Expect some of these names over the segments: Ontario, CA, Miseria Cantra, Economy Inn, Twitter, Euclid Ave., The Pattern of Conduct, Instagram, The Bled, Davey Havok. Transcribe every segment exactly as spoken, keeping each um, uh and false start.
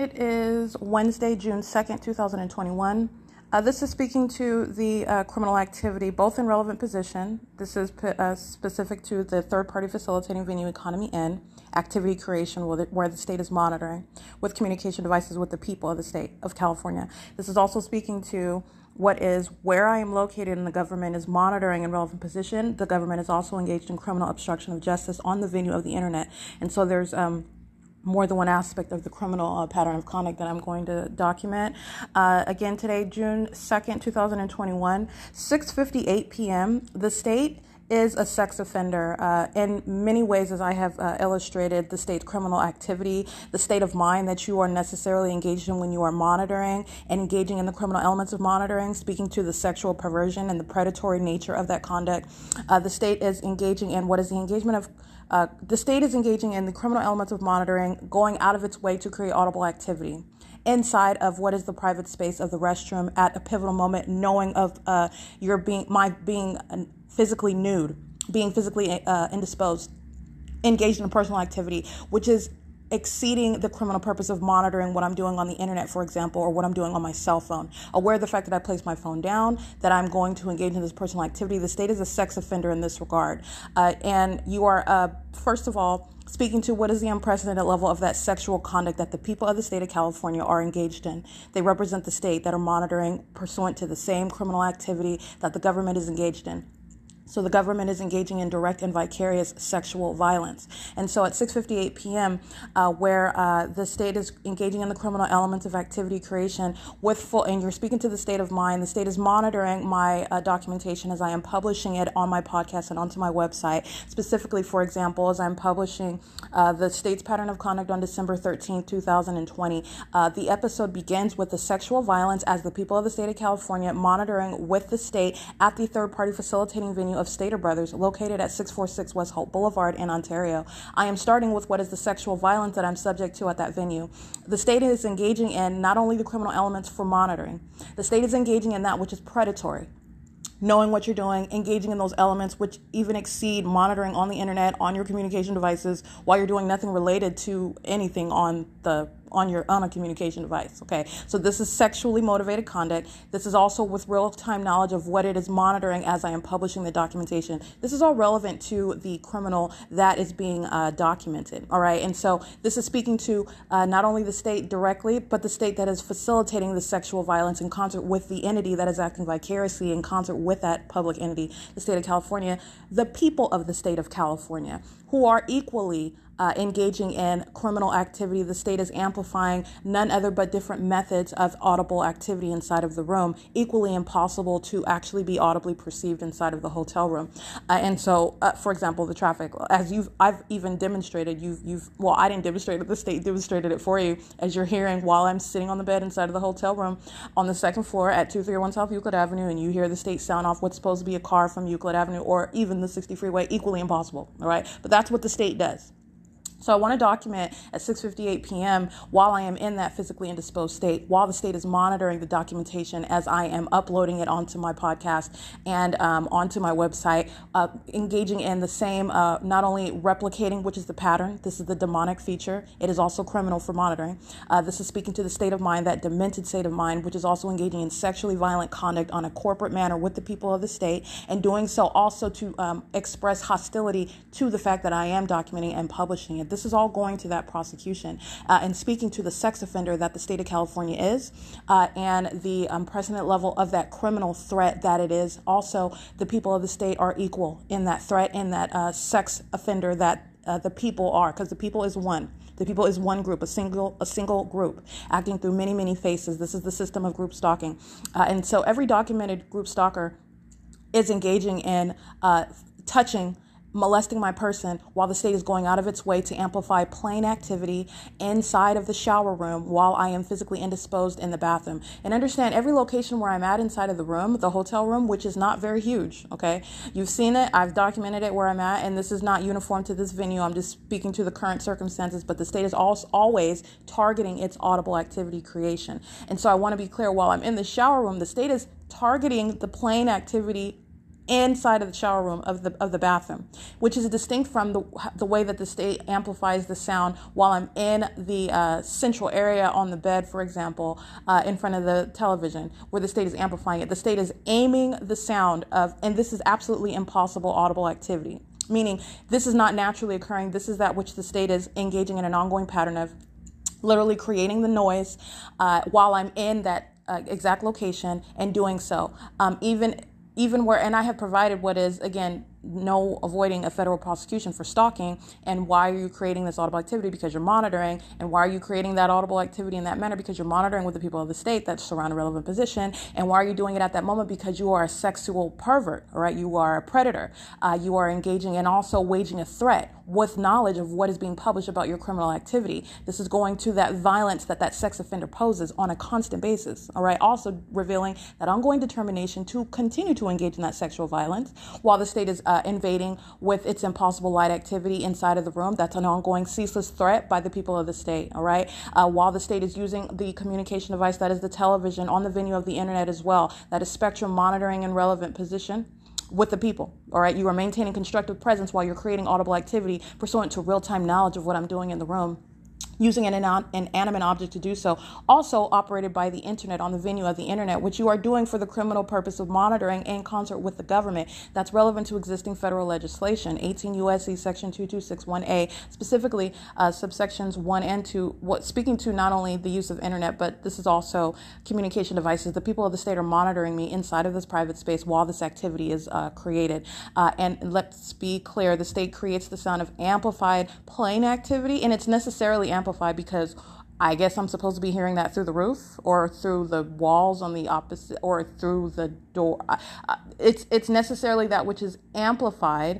It is Wednesday, June second, two thousand twenty-one. Uh, this is speaking to the uh, criminal activity, both in relevant position. This is p- uh, specific to the third-party facilitating venue Economy Inn, activity creation where the, where the state is monitoring with communication devices with the people of the state of California. This is also speaking to what is where I am located and the government is monitoring in relevant position. The government is also engaged in criminal obstruction of justice on the venue of the internet. And so there's... um. more than one aspect of the criminal uh, pattern of conduct that I'm going to document. Uh, again, today, June second, two thousand twenty-one, six fifty-eight p.m., the state is a sex offender. Uh, in many ways, as I have uh, illustrated, the state's criminal activity, the state of mind that you are necessarily engaged in when you are monitoring and engaging in the criminal elements of monitoring, speaking to the sexual perversion and the predatory nature of that conduct. Uh, the state is engaging in what is the engagement of Uh, the state is engaging in the criminal elements of monitoring, going out of its way to create audible activity inside of what is the private space of the restroom at a pivotal moment, knowing of uh, your being, my being physically nude, being physically uh, indisposed, engaged in personal activity, which is exceeding the criminal purpose of monitoring what I'm doing on the internet, for example, or what I'm doing on my cell phone. Aware of the fact that I place my phone down, that I'm going to engage in this personal activity. The state is a sex offender in this regard. Uh, and you are, uh, first of all, speaking to what is the unprecedented level of that sexual conduct that the people of the state of California are engaged in. They represent the state that are monitoring pursuant to the same criminal activity that the government is engaged in. So the government is engaging in direct and vicarious sexual violence. And so at six fifty-eight p.m., uh, where uh, the state is engaging in the criminal elements of activity creation with full, and you're speaking to the state of mind, the state is monitoring my uh, documentation as I am publishing it on my podcast and onto my website. Specifically, for example, as I'm publishing uh, the state's pattern of conduct on December thirteenth, two thousand twenty, uh, the episode begins with the sexual violence as the people of the state of California monitoring with the state at the third-party facilitating venue of Stater Brothers, located at six forty-six West Holt Boulevard in Ontario. I am starting with what is the sexual violence that I'm subject to at that venue. The state is engaging in not only the criminal elements for monitoring, the state is engaging in that which is predatory. Knowing what you're doing, engaging in those elements which even exceed monitoring on the internet, on your communication devices, while you're doing nothing related to anything on the on your on a communication device. Okay, so this is sexually motivated conduct. This is also with real-time knowledge of what it is monitoring as I am publishing the documentation. This is all relevant to the criminal that is being uh, documented. All right, and so this is speaking to uh, not only the state directly, but the state that is facilitating the sexual violence in concert with the entity that is acting vicariously in concert with that public entity, the state of California, the people of the state of California, who are equally Uh, engaging in criminal activity. The state is amplifying none other but different methods of audible activity inside of the room, equally impossible to actually be audibly perceived inside of the hotel room. Uh, and so, uh, for example, the traffic, as you've, I've even demonstrated, you've, you've, well, I didn't demonstrate it, the state demonstrated it for you, as you're hearing while I'm sitting on the bed inside of the hotel room on the second floor at two thirty-one South Euclid Avenue, and you hear the state sound off what's supposed to be a car from Euclid Avenue or even the sixty freeway, equally impossible, all right? But that's what the state does. So I want to document at six fifty-eight p.m. while I am in that physically indisposed state, while the state is monitoring the documentation as I am uploading it onto my podcast and um, onto my website, uh, engaging in the same, uh, not only replicating, which is the pattern, this is the demonic feature, it is also criminal for monitoring. Uh, this is speaking to the state of mind, that demented state of mind, which is also engaging in sexually violent conduct on a corporate manner with the people of the state, and doing so also to um, express hostility to the fact that I am documenting and publishing it. This is all going to that prosecution uh, and speaking to the sex offender that the state of California is uh, and the unprecedented level of that criminal threat that it is. Also, the people of the state are equal in that threat and that uh, sex offender that uh, the people are, because the people is one. The people is one group, a single a single group, acting through many, many faces. This is the system of group stalking. Uh, and so every documented group stalker is engaging in uh, touching molesting my person while the state is going out of its way to amplify plain activity inside of the shower room while I am physically indisposed in the bathroom. And understand every location where I'm at inside of the room, the hotel room, which is not very huge, okay? You've seen it, I've documented it where I'm at, and this is not uniform to this venue. I'm just speaking to the current circumstances, but the state is always targeting its audible activity creation. And so I want to be clear, while I'm in the shower room, the state is targeting the plain activity inside of the shower room of the of the bathroom, which is distinct from the the way that the state amplifies the sound while I'm in the uh, central area on the bed, for example, uh, in front of the television, where the state is amplifying it. The state is aiming the sound of, and this is absolutely impossible audible activity, meaning this is not naturally occurring. This is that which the state is engaging in an ongoing pattern of, literally creating the noise uh, while I'm in that uh, exact location and doing so, um, even even where, and I have provided what is, again, no avoiding a federal prosecution for stalking. And why are you creating this audible activity? Because you're monitoring. And why are you creating that audible activity in that manner? Because you're monitoring with the people of the state that surround a relevant position. And why are you doing it at that moment? Because you are a sexual pervert, right? You are a predator. Uh, you are engaging and also waging a threat with knowledge of what is being published about your criminal activity. This is going to that violence that that sex offender poses on a constant basis, all right? Also revealing that ongoing determination to continue to engage in that sexual violence while the state is Uh, invading with its impossible light activity inside of the room. That's an ongoing ceaseless threat by the people of the state, all right? Uh, while the state is using the communication device that is the television on the venue of the internet as well, that is spectrum monitoring and relevant position with the people, all right? You are maintaining constructive presence while you're creating audible activity pursuant to real-time knowledge of what I'm doing in the room, using an inanimate object to do so, also operated by the internet, on the venue of the internet, which you are doing for the criminal purpose of monitoring in concert with the government. That's relevant to existing federal legislation, eighteen U S C section two two six one A, specifically uh, subsections one and two, what, speaking to not only the use of internet, but this is also communication devices. The people of the state are monitoring me inside of this private space while this activity is uh, created. Uh, and let's be clear, the state creates the sound of amplified plain activity, and it's necessarily amplified because I guess I'm supposed to be hearing that through the roof or through the walls on the opposite or through the door. It's it's necessarily that which is amplified,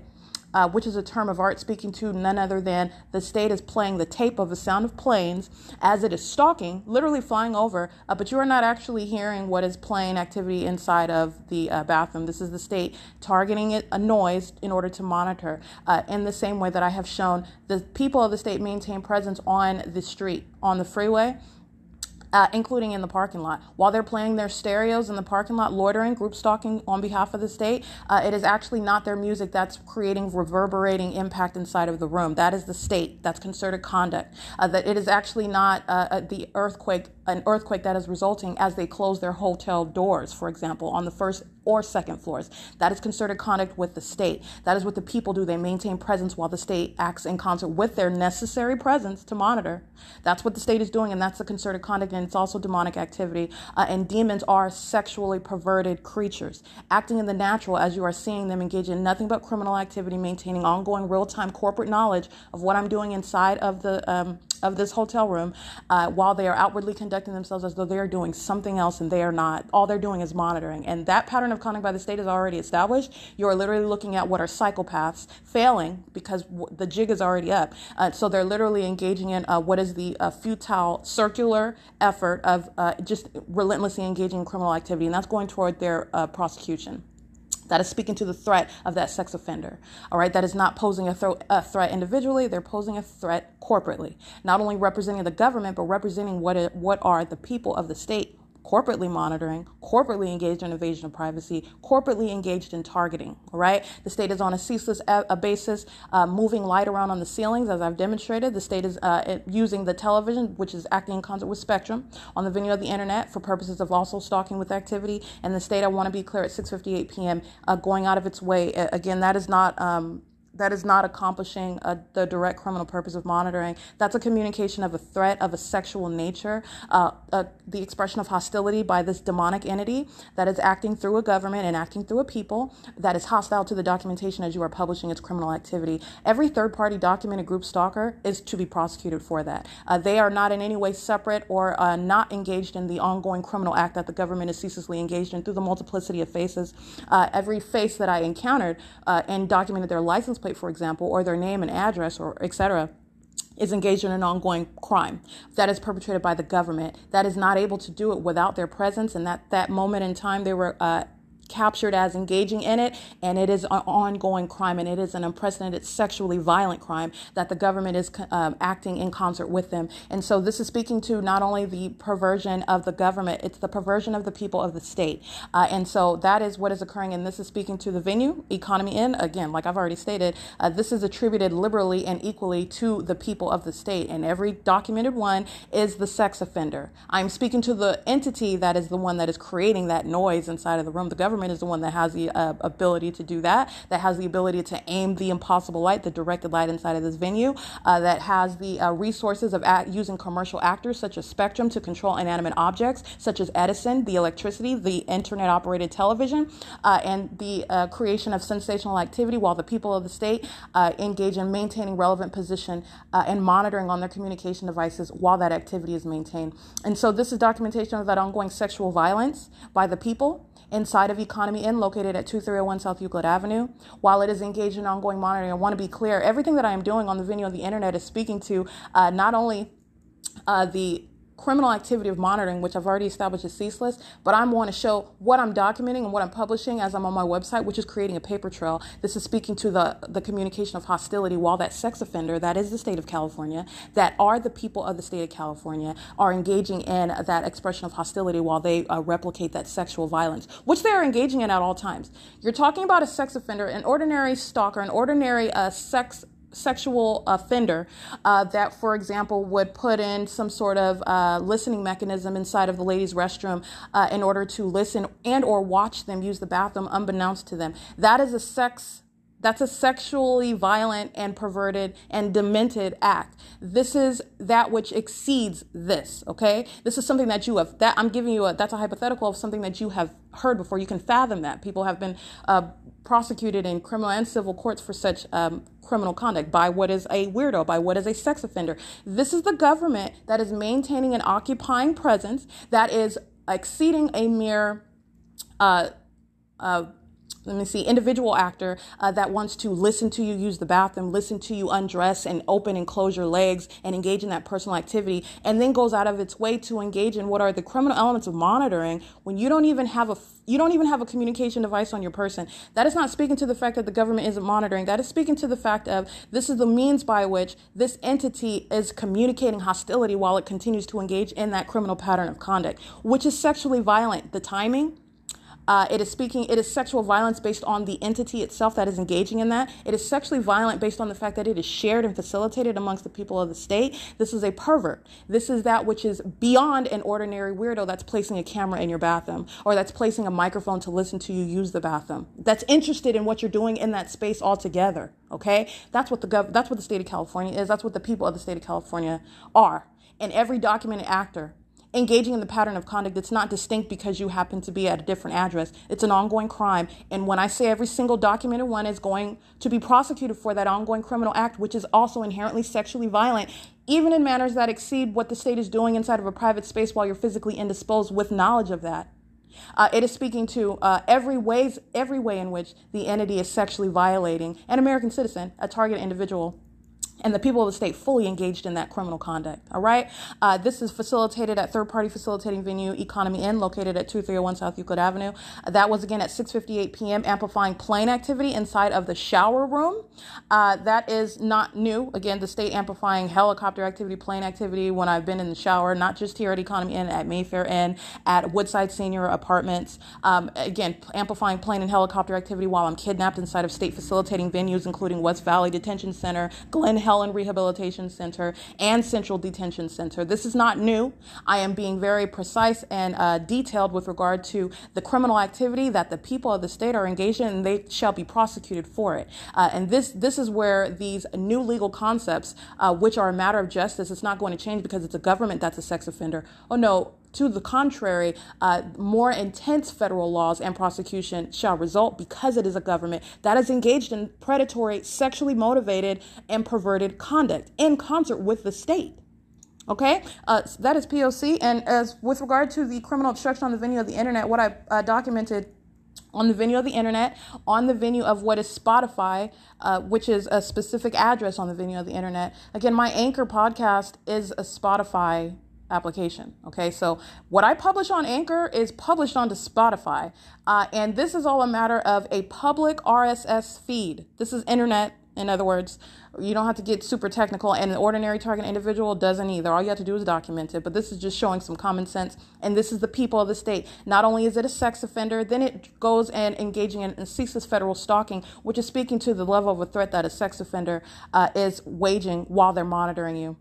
uh, which is a term of art speaking to none other than the state is playing the tape of the sound of planes as it is stalking, literally flying over, uh, but you are not actually hearing what is plane activity inside of the uh, bathroom. This is the state targeting it, a noise, in order to monitor. Uh, in the same way that I have shown, the people of the state maintain presence on the street, on the freeway, Uh, including in the parking lot. While they're playing their stereos in the parking lot, loitering, group stalking on behalf of the state, uh, it is actually not their music that's creating reverberating impact inside of the room. That is the state. That's concerted conduct. Uh, that it is actually not uh, the earthquake, an earthquake that is resulting as they close their hotel doors, for example, on the first or second floors. That is concerted conduct with the state. That is what the people do. They maintain presence while the state acts in concert with their necessary presence to monitor. That's what the state is doing, and that's the concerted conduct, and it's also demonic activity. Uh, and demons are sexually perverted creatures, acting in the natural as you are seeing them engage in nothing but criminal activity, maintaining ongoing real-time corporate knowledge of what I'm doing inside of the um, of this hotel room, uh, while they are outwardly conducting themselves as though they are doing something else, and they are not. All they're doing is monitoring, and that pattern of conduct by the state is already established. You're literally looking at what are psychopaths failing because w- the jig is already up. Uh, so they're literally engaging in uh, what is the uh, futile circular effort of uh, just relentlessly engaging in criminal activity, and that's going toward their uh, prosecution. That is speaking to the threat of that sex offender, all right? That is not posing a, th- a threat individually. They're posing a threat corporately, not only representing the government, but representing what it, what are the people of the state corporately monitoring, corporately engaged in invasion of privacy, corporately engaged in targeting, all right? The state is on a ceaseless a- a basis, uh, moving light around on the ceilings, as I've demonstrated. The state is uh, using the television, which is acting in concert with spectrum, on the venue of the internet for purposes of also stalking with activity. And the state, I want to be clear, at six fifty-eight p.m., uh, going out of its way. Uh, again, that is not... Um, That is not accomplishing uh, the direct criminal purpose of monitoring. That's a communication of a threat of a sexual nature, uh, uh, the expression of hostility by this demonic entity that is acting through a government and acting through a people that is hostile to the documentation as you are publishing its criminal activity. Every third-party documented group stalker is to be prosecuted for that. Uh, they are not in any way separate or uh, not engaged in the ongoing criminal act that the government is ceaselessly engaged in through the multiplicity of faces. Uh, every face that I encountered uh, and documented their license plate, for example, or their name and address, or et cetera, is engaged in an ongoing crime that is perpetrated by the government that is not able to do it without their presence. And at that moment in time, they were uh, captured as engaging in it, and it is an ongoing crime, and it is an unprecedented sexually violent crime that the government is um, acting in concert with them. And so this is speaking to not only the perversion of the government, it's the perversion of the people of the state. Uh, and so that is what is occurring, and this is speaking to the venue, Economy Inn. Again, like I've already stated, uh, this is attributed liberally and equally to the people of the state, and every documented one is the sex offender. I'm speaking to the entity that is the one that is creating that noise inside of the room. The government is the one that has the uh, ability to do that, that has the ability to aim the impossible light, the directed light inside of this venue, uh, that has the uh, resources of act- using commercial actors such as Spectrum to control inanimate objects, such as Edison, the electricity, the internet-operated television, uh, and the uh, creation of sensational activity, while the people of the state uh, engage in maintaining relevant position uh, and monitoring on their communication devices while that activity is maintained. And so this is documentation of that ongoing sexual violence by the people inside of Economy Inn, located at two three oh one South Euclid Avenue, while it is engaged in ongoing monitoring. I want to be clear, everything that I am doing on the venue of the internet is speaking to uh, not only uh, the criminal activity of monitoring, which I've already established is ceaseless, but I want to show what I'm documenting and what I'm publishing as I'm on my website, which is creating a paper trail. This is speaking to the, the communication of hostility while that sex offender, that is the state of California, that are the people of the state of California, are engaging in that expression of hostility while they uh, replicate that sexual violence, which they are engaging in at all times. You're talking about a sex offender, an ordinary stalker, an ordinary uh, sex sexual offender uh, that, for example, would put in some sort of uh, listening mechanism inside of the ladies' restroom uh, in order to listen and or watch them use the bathroom unbeknownst to them. That is a sex That's a sexually violent and perverted and demented act. This is that which exceeds this, okay? This is something that you have, that I'm giving you a, that's a hypothetical of something that you have heard before. You can fathom that. People have been uh, prosecuted in criminal and civil courts for such um, criminal conduct by what is a weirdo, by what is a sex offender. This is the government that is maintaining an occupying presence that is exceeding a mere, uh, uh, Let me see, individual actor uh, that wants to listen to you use the bathroom, listen to you undress and open and close your legs and engage in that personal activity, and then goes out of its way to engage in what are the criminal elements of monitoring when you don't even have a you don't even have a communication device on your person. That is not speaking to the fact that the government isn't monitoring. That is speaking to the fact of this is the means by which this entity is communicating hostility while it continues to engage in that criminal pattern of conduct, which is sexually violent. The timing. Uh, it is speaking, it is sexual violence based on the entity itself that is engaging in that. It is sexually violent based on the fact that it is shared and facilitated amongst the people of the state. This is a pervert. This is that which is beyond an ordinary weirdo that's placing a camera in your bathroom or that's placing a microphone to listen to you use the bathroom, that's interested in what you're doing in that space altogether. Okay? That's what the gov- that's what the state of California is. That's what the people of the state of California are. And every documented actor engaging in the pattern of conduct, it's not distinct because you happen to be at a different address. It's an ongoing crime. And when I say every single documented one is going to be prosecuted for that ongoing criminal act, which is also inherently sexually violent, even in manners that exceed what the state is doing inside of a private space while you're physically indisposed with knowledge of that. Uh, it is speaking to uh, every ways, every way in which the entity is sexually violating an American citizen, a targeted individual, and the people of the state fully engaged in that criminal conduct, all right? Uh, this is facilitated at third-party facilitating venue Economy Inn, located at two three oh one South Euclid Avenue. That was, again, at six fifty-eight p.m., amplifying plane activity inside of the shower room. Uh, that is not new. Again, the state amplifying helicopter activity, plane activity when I've been in the shower, not just here at Economy Inn, at Mayfair Inn, at Woodside Senior Apartments. Um, again, amplifying plane and helicopter activity while I'm kidnapped inside of state facilitating venues, including West Valley Detention Center, Glen Hill Helen Rehabilitation Center, and Central Detention Center. This is not new. I am being very precise and uh, detailed with regard to the criminal activity that the people of the state are engaged in, and they shall be prosecuted for it. Uh, and this this is where these new legal concepts, uh, which are a matter of justice, it's not going to change because it's a government that's a sex offender. Oh, no. To the contrary, uh, more intense federal laws and prosecution shall result because it is a government that is engaged in predatory, sexually motivated, and perverted conduct in concert with the state. Okay, uh, so that is P O C. And as with regard to the criminal obstruction on the venue of the internet, what I uh, documented on the venue of the internet, on the venue of what is Spotify, uh, which is a specific address on the venue of the internet. Again, my anchor podcast is a Spotify application. Okay, so what I publish on Anchor is published onto Spotify. Uh, and this is all a matter of a public R S S feed. This is internet. In other words, you don't have to get super technical, and an ordinary target individual doesn't either. All you have to do is document it. But this is just showing some common sense. And this is the people of the state. Not only is it a sex offender, then it goes and engaging in ceaseless federal stalking, which is speaking to the level of a threat that a sex offender uh, is waging while they're monitoring you.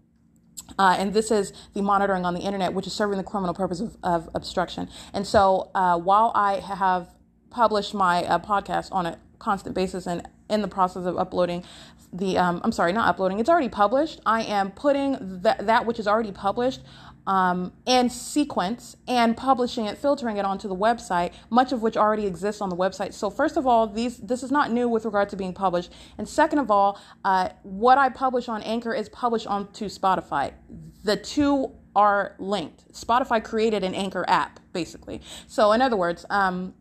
Uh, and this is the monitoring on the internet, which is serving the criminal purpose of, of obstruction. And so uh, while I have published my uh, podcast on a constant basis and in the process of uploading the, um, I'm sorry, not uploading, it's already published. I am putting th- that which is already published um, in sequence and publishing it, filtering it onto the website, much of which already exists on the website. So first of all, these this is not new with regard to being published. And second of all, uh, what I publish on Anchor is published onto Spotify. The two are linked. Spotify created an Anchor app, basically. So in other words, um,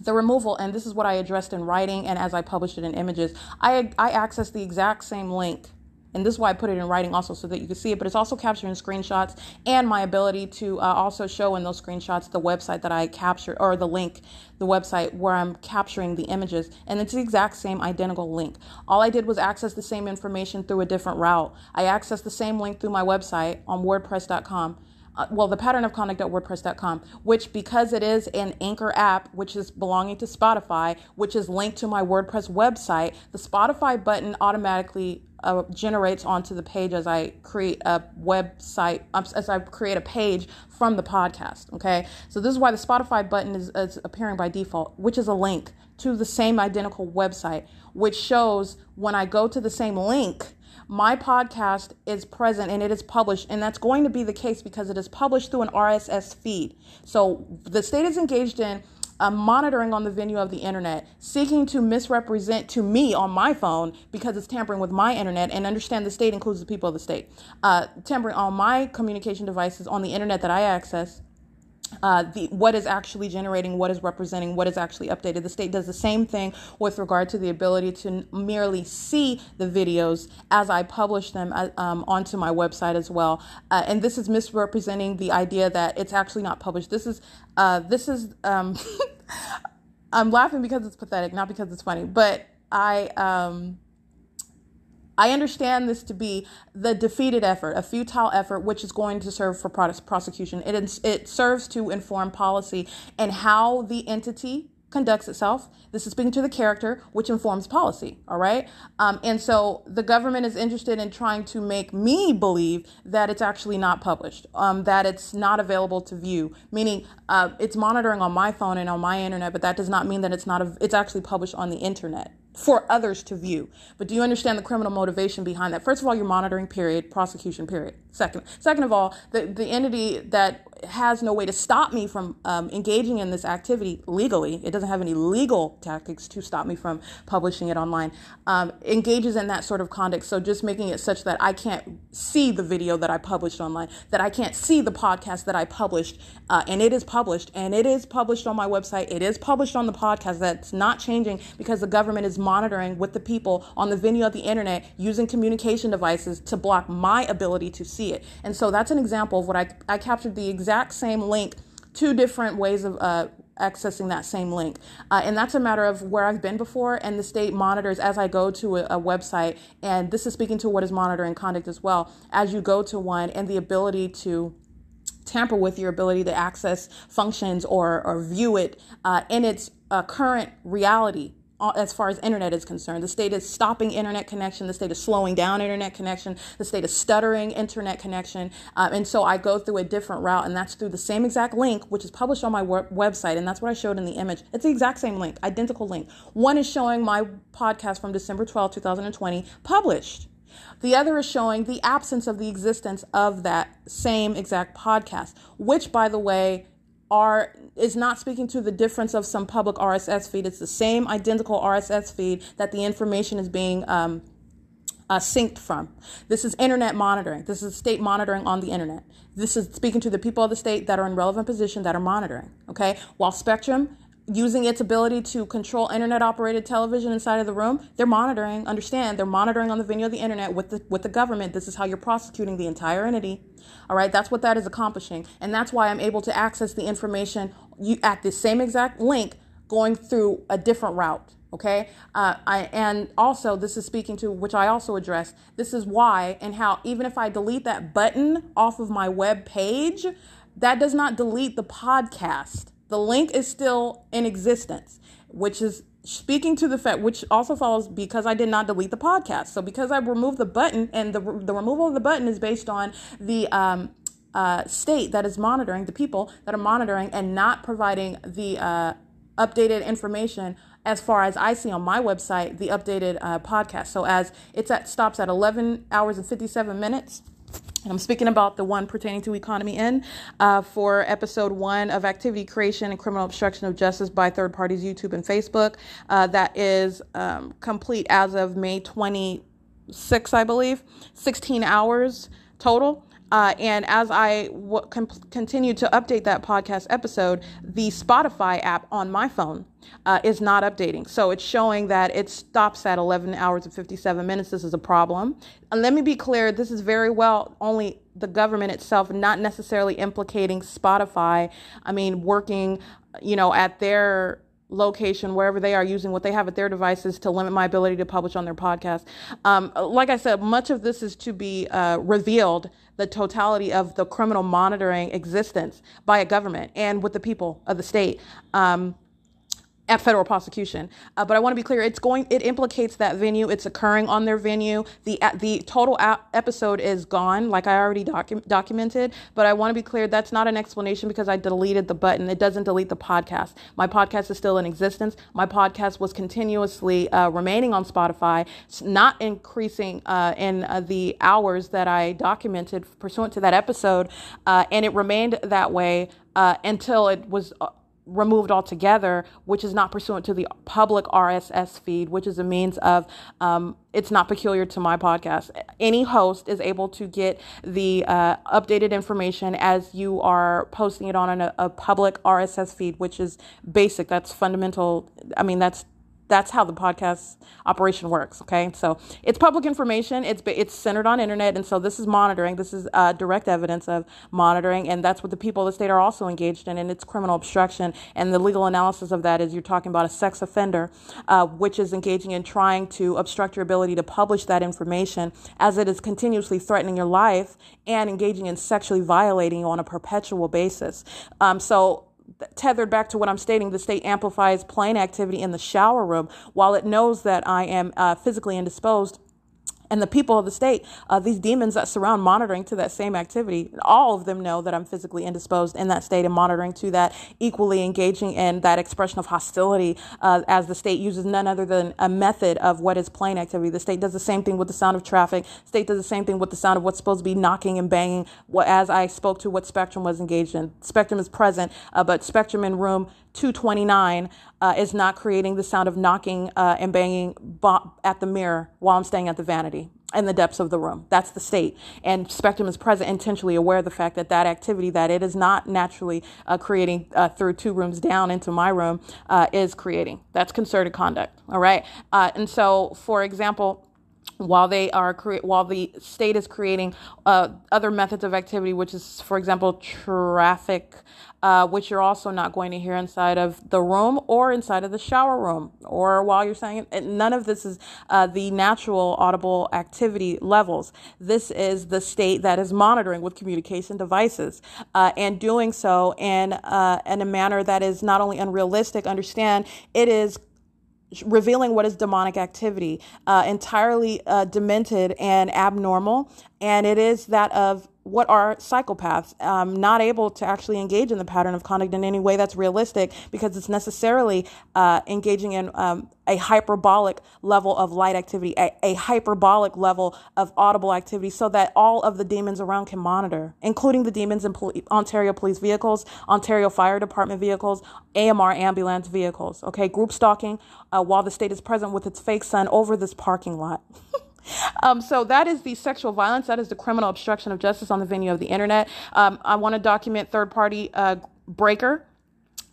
the removal, and this is what I addressed in writing and as I published it in images, I I accessed the exact same link. And this is why I put it in writing also, so that you can see it. But it's also captured in screenshots, and my ability to uh, also show in those screenshots the website that I captured, or the link, the website where I'm capturing the images. And it's the exact same identical link. All I did was access the same information through a different route. I accessed the same link through my website on WordPress dot com. Uh, well, the pattern of conduct at WordPress dot com, which, because it is an Anchor app, which is belonging to Spotify, which is linked to my WordPress website, the Spotify button automatically uh, generates onto the page as I create a website, as I create a page from the podcast. Okay, so this is why the Spotify button is, is appearing by default, which is a link to the same identical website, which shows when I go to the same link, my podcast is present and it is published. And that's going to be the case because it is published through an R S S feed. So the state is engaged in uh, monitoring on the venue of the internet, seeking to misrepresent to me on my phone because it's tampering with my internet. And understand the state includes the people of the state. Uh, tampering on my communication devices on the internet that I access. Uh, the, what is actually generating, what is representing, what is actually updated. The state does the same thing with regard to the ability to n- merely see the videos as I publish them uh, um, onto my website as well. Uh, and this is misrepresenting the idea that it's actually not published. This is, uh, this is, um, I'm laughing because it's pathetic, not because it's funny, but I, um, I understand this to be the defeated effort, a futile effort, which is going to serve for prosecution. It is, it serves to inform policy and how the entity conducts itself. This is speaking to the character, which informs policy. All right. Um, and so the government is interested in trying to make me believe that it's actually not published, um, that it's not available to view, meaning uh, it's monitoring on my phone and on my internet. But that does not mean that it's not a, it's actually published on the internet for others to view. But do you understand the criminal motivation behind that? First of all, you're monitoring, period, prosecution, period. Second, second of all, the, the entity that has no way to stop me from um, engaging in this activity legally, it doesn't have any legal tactics to stop me from publishing it online, um, engages in that sort of conduct. So just making it such that I can't see the video that I published online, that I can't see the podcast that I published, uh, and it is published, and it is published on my website, it is published on the podcast, that's not changing because the government is monitoring with the people on the venue of the internet using communication devices to block my ability to see it. And so that's an example of what I, I captured the exact same link, two different ways of uh, accessing that same link. Uh, and that's a matter of where I've been before, and the state monitors as I go to a, a website. And this is speaking to what is monitoring conduct as well, as you go to one, and the ability to tamper with your ability to access functions or, or view it uh, in its uh, current reality. As far as internet is concerned, the state is stopping internet connection. The state is slowing down internet connection. The state is stuttering internet connection. Um, and so I go through a different route, and that's through the same exact link, which is published on my wor- website. And that's what I showed in the image. It's the exact same link, identical link. One is showing my podcast from December twelfth, twenty twenty, published. The other is showing the absence of the existence of that same exact podcast, which, by the way, are is not speaking to the difference of some public R S S feed. It's the same identical R S S feed that the information is being um, uh, synced from. This is internet monitoring. This is state monitoring on the internet. This is speaking to the people of the state that are in relevant position that are monitoring. Okay, while Spectrum using its ability to control internet-operated television inside of the room, they're monitoring, understand, they're monitoring on the venue of the internet with the, with the government. This is how you're prosecuting the entire entity, all right? That's what that is accomplishing, and that's why I'm able to access the information at the same exact link going through a different route, okay? Uh, I, and also, this is speaking to, which I also addressed, this is why and how even if I delete that button off of my web page, that does not delete the podcast. The link is still in existence, which is speaking to the fact, which also follows because I did not delete the podcast. So because I removed the button, and the the removal of the button is based on the um, uh, state that is monitoring, the people that are monitoring and not providing the uh, updated information as far as I see on my website, the updated uh, podcast. So as it's at stops at eleven hours and fifty-seven minutes. And I'm speaking about the one pertaining to Economy Inn uh, for episode one of activity creation and criminal obstruction of justice by third parties, YouTube and Facebook. Uh, that is um, complete as of May twenty-sixth, I believe, sixteen hours total. Uh, and as I w- com- continue to update that podcast episode, the Spotify app on my phone uh, is not updating. So it's showing that it stops at eleven hours and fifty-seven minutes. This is a problem. And let me be clear. This is very well only the government itself, not necessarily implicating Spotify. I mean, working, you know, at their location, wherever they are, using what they have at their devices to limit my ability to publish on their podcast. Um, like I said, much of this is to be uh, revealed, the totality of the criminal monitoring existence by a government and with the people of the state um, at federal prosecution. Uh, but I want to be clear, it's going, it implicates that venue. It's occurring on their venue. The the total a- episode is gone, like I already docu- documented. But I want to be clear, that's not an explanation because I deleted the button. It doesn't delete the podcast. My podcast is still in existence. My podcast was continuously uh, remaining on Spotify, not increasing uh, in uh, the hours that I documented pursuant to that episode. Uh, and it remained that way uh, until it was Uh, removed altogether, which is not pursuant to the public R S S feed, which is a means of, um, it's not peculiar to my podcast. Any host is able to get the uh, updated information as you are posting it on an, a public R S S feed, which is basic. That's fundamental. I mean, that's That's how the podcast operation works, okay? So it's public information. It's it's centered on internet, and so this is monitoring. This is uh, direct evidence of monitoring, and that's what the people of the state are also engaged in, and it's criminal obstruction. And the legal analysis of that is you're talking about a sex offender, uh, which is engaging in trying to obstruct your ability to publish that information as it is continuously threatening your life and engaging in sexually violating you on a perpetual basis. Um, so... tethered back to what I'm stating, the state amplifies plain activity in the shower room while it knows that I am uh, physically indisposed. And the people of the state, uh, these demons that surround monitoring to that same activity, all of them know that I'm physically indisposed in that state and monitoring to that, equally engaging in that expression of hostility uh, as the state uses none other than a method of what is plain activity. The state does the same thing with the sound of traffic. State does the same thing with the sound of what's supposed to be knocking and banging, as I spoke to what Spectrum was engaged in. Spectrum is present, uh, but Spectrum in room two twenty-nine uh, is not creating the sound of knocking uh, and banging bop at the mirror while I'm staying at the vanity in the depths of the room. That's the state. And Spectrum is present, intentionally aware of the fact that that activity that it is not naturally uh, creating uh, through two rooms down into my room uh, is creating. That's concerted conduct. All right. Uh, and so, for example, While they are cre- while the state is creating uh, other methods of activity, which is, for example, traffic, uh, which you're also not going to hear inside of the room or inside of the shower room, or while you're saying it, none of this is uh, the natural audible activity levels. This is the state that is monitoring with communication devices uh, and doing so in uh, in a manner that is not only unrealistic. Understand, it is revealing what is demonic activity, uh, entirely uh, demented and abnormal, and it is that of what are psychopaths, um, not able to actually engage in the pattern of conduct in any way that's realistic because it's necessarily uh, engaging in um, a hyperbolic level of light activity, a, a hyperbolic level of audible activity so that all of the demons around can monitor, including the demons in pol- Ontario police vehicles, Ontario Fire Department vehicles, A M R ambulance vehicles, okay? Group stalking uh, while the state is present with its fake sun over this parking lot. Um, so that is the sexual violence. That is the criminal obstruction of justice on the venue of the internet. Um, I want to document third party uh, breaker.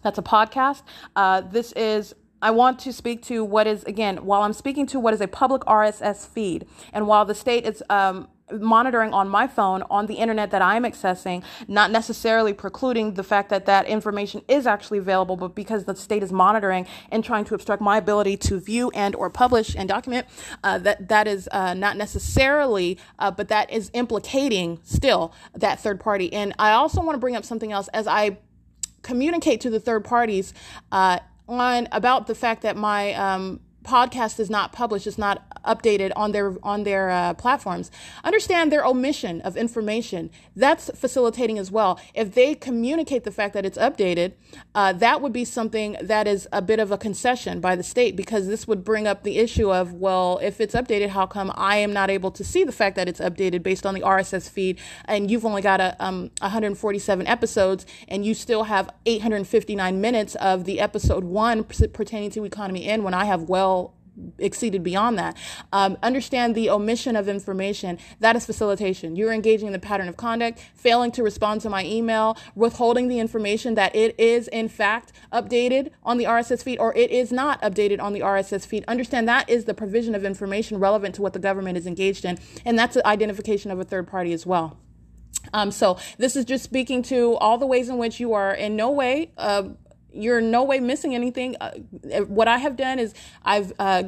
That's a podcast. Uh, this is, I want to speak to what is, again, while I'm speaking to what is a public R S S feed, and while the state is um, monitoring on my phone, on the internet that I'm accessing, not necessarily precluding the fact that that information is actually available, but because the state is monitoring and trying to obstruct my ability to view and or publish and document, uh, that that is uh, not necessarily, uh, but that is implicating still that third party. And I also want to bring up something else as I communicate to the third parties uh, on about the fact that my um, podcast is not published, it's not updated on their on their uh, platforms. Understand their omission of information. That's facilitating as well. If they communicate the fact that it's updated, uh, that would be something that is a bit of a concession by the state, because this would bring up the issue of, well, if it's updated, how come I am not able to see the fact that it's updated based on the R S S feed, and you've only got a um, one hundred forty-seven episodes and you still have eight hundred fifty-nine minutes of the episode one pertaining to Economy Inn when I have well exceeded beyond that. Um, understand the omission of information. That is facilitation. You're engaging in the pattern of conduct, failing to respond to my email, withholding the information that it is in fact updated on the R S S feed or it is not updated on the R S S feed. Understand that is the provision of information relevant to what the government is engaged in, and that's an identification of a third party as well. Um, so this is just speaking to all the ways in which you are in no way uh, you're in no way missing anything. Uh, what I have done is I've uh,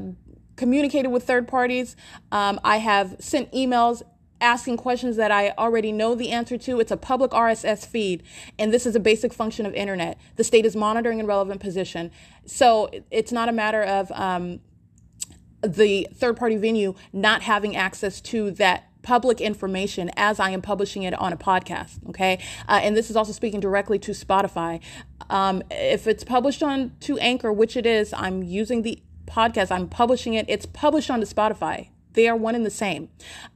communicated with third parties. Um, I have sent emails asking questions that I already know the answer to. It's a public R S S feed, and this is a basic function of internet. The state is monitoring in relevant position. So it's not a matter of um, the third party venue not having access to that public information as I am publishing it on a podcast. Okay. Uh, and this is also speaking directly to Spotify. Um, if it's published on to Anchor, which it is, I'm using the podcast, I'm publishing it. It's published onto Spotify. They are one and the same.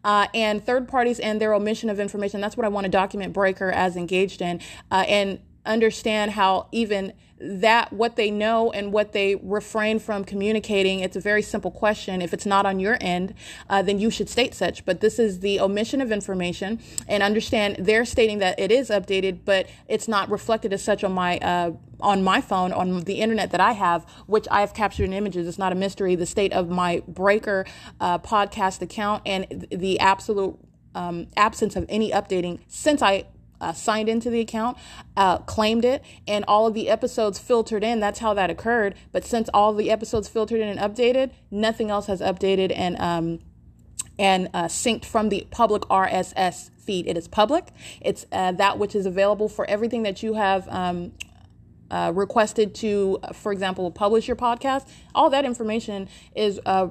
Uh, and third parties and their omission of information. That's what I want to document Breaker as engaged in, uh, and understand how even that what they know and what they refrain from communicating, it's a very simple question. If it's not on your end, uh, then you should state such. But this is the omission of information, and understand they're stating that it is updated, but it's not reflected as such on my uh, on my phone, on the internet that I have, which I have captured in images. It's not a mystery. The state of my Breaker uh, podcast account and the absolute um, absence of any updating since I Uh, signed into the account, uh, claimed it, and all of the episodes filtered in. That's how that occurred. But since all the episodes filtered in and updated, nothing else has updated and um, and uh, synced from the public R S S feed. It is public. It's uh, that which is available for everything that you have um, uh, requested to, for example, publish your podcast. All that information is uh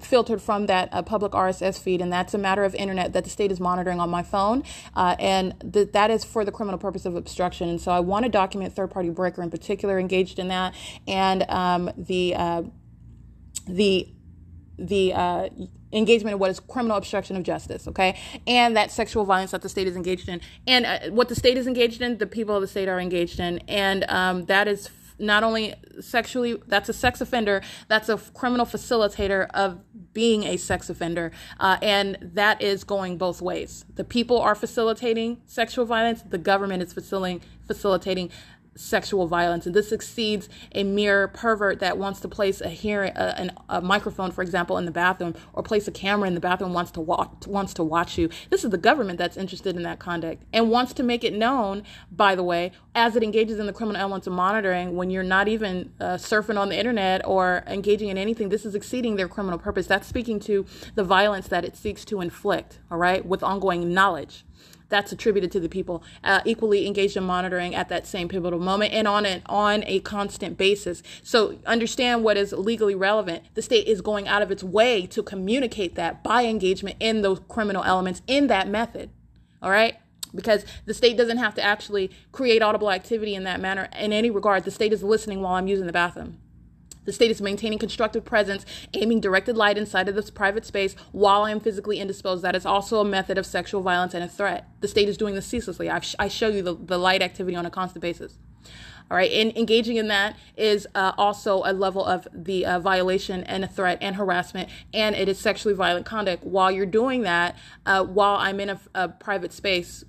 filtered from that uh, public R S S feed, and that's a matter of internet that the state is monitoring on my phone, uh, and th- that is for the criminal purpose of obstruction. And so I want to document third-party Breaker in particular engaged in that, and um, the uh, the the uh, engagement in what is criminal obstruction of justice, okay, and that sexual violence that the state is engaged in, and uh, what the state is engaged in, the people of the state are engaged in, and um, that is not only sexually, that's a sex offender, that's a criminal facilitator of being a sex offender. Uh, and that is going both ways. The people are facilitating sexual violence. The government is facilitating, facilitating sexual violence. And this exceeds a mere pervert that wants to place a, hearing, a, a microphone, for example, in the bathroom, or place a camera in the bathroom, wants to watch, wants to watch you. This is the government that's interested in that conduct and wants to make it known, by the way, as it engages in the criminal elements of monitoring, when you're not even uh, surfing on the internet or engaging in anything. This is exceeding their criminal purpose. That's speaking to the violence that it seeks to inflict, all right, with ongoing knowledge. That's attributed to the people uh, equally engaged in monitoring at that same pivotal moment and on an on a constant basis. So understand what is legally relevant. The state is going out of its way to communicate that by engagement in those criminal elements in that method. All right. Because the state doesn't have to actually create audible activity in that manner. In any regard, the state is listening while I'm using the bathroom. The state is maintaining constructive presence, aiming directed light inside of this private space while I am physically indisposed. That is also a method of sexual violence and a threat. The state is doing this ceaselessly. I, sh- I show you the, the light activity on a constant basis. All right. And engaging in that is uh, also a level of the uh, violation and a threat and harassment. And it is sexually violent conduct. While you're doing that, uh, while I'm in a, a private space,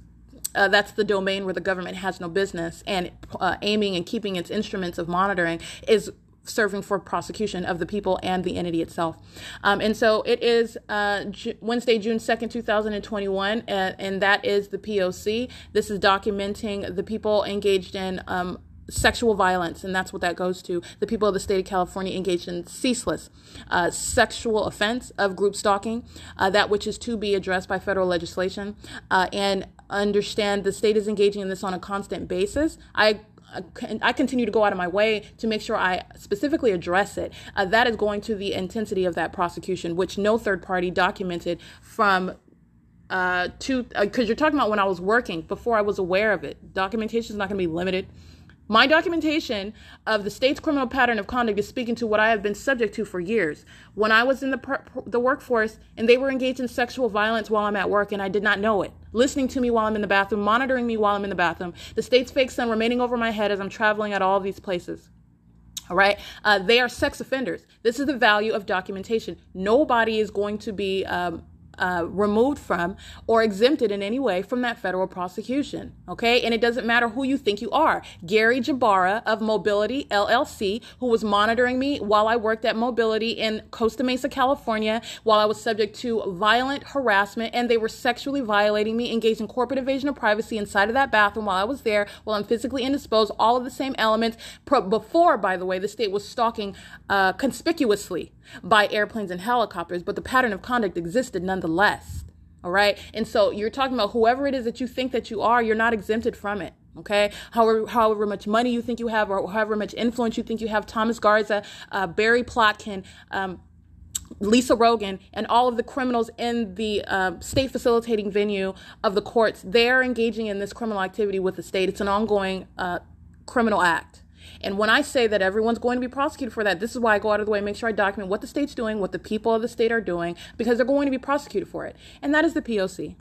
uh, that's the domain where the government has no business, and uh, aiming and keeping its instruments of monitoring is serving for prosecution of the people and the entity itself. Um, and so it is uh, J- Wednesday, June second, two thousand twenty-one, uh, and that is the P O C. This is documenting the people engaged in um, sexual violence, and that's what that goes to. The people of the state of California engaged in ceaseless uh, sexual offense of group stalking, uh, that which is to be addressed by federal legislation. Uh, and understand the state is engaging in this on a constant basis. I I continue to go out of my way to make sure I specifically address it. Uh, that is going to the intensity of that prosecution, which no third party documented from uh, to, because uh, you're talking about when I was working, before I was aware of it. Documentation is not going to be limited. My documentation of the state's criminal pattern of conduct is speaking to what I have been subject to for years. When I was in the per- the workforce and they were engaged in sexual violence while I'm at work and I did not know it, listening to me while I'm in the bathroom, monitoring me while I'm in the bathroom, the state's fake sun remaining over my head as I'm traveling at all these places. All right. Uh, they are sex offenders. This is the value of documentation. Nobody is going to be um, Uh, removed from or exempted in any way from that federal prosecution. Okay. And it doesn't matter who you think you are. Gary Jabara of Mobility L L C, who was monitoring me while I worked at Mobility in Costa Mesa, California, while I was subject to violent harassment and they were sexually violating me, engaged in corporate invasion of privacy inside of that bathroom while I was there, while I'm physically indisposed, all of the same elements pro- before, by the way, the state was stalking uh, conspicuously by airplanes and helicopters, but the pattern of conduct existed nonetheless. All right. And so you're talking about whoever it is that you think that you are, you're not exempted from it. OK, however, however much money you think you have or however much influence you think you have. Thomas Garza, uh, Barry Plotkin, um, Lisa Rogan, and all of the criminals in the uh, state facilitating venue of the courts, they're engaging in this criminal activity with the state. It's an ongoing uh, criminal act. And when I say that everyone's going to be prosecuted for that, this is why I go out of the way and make sure I document what the state's doing, what the people of the state are doing, because they're going to be prosecuted for it. And that is the P O C.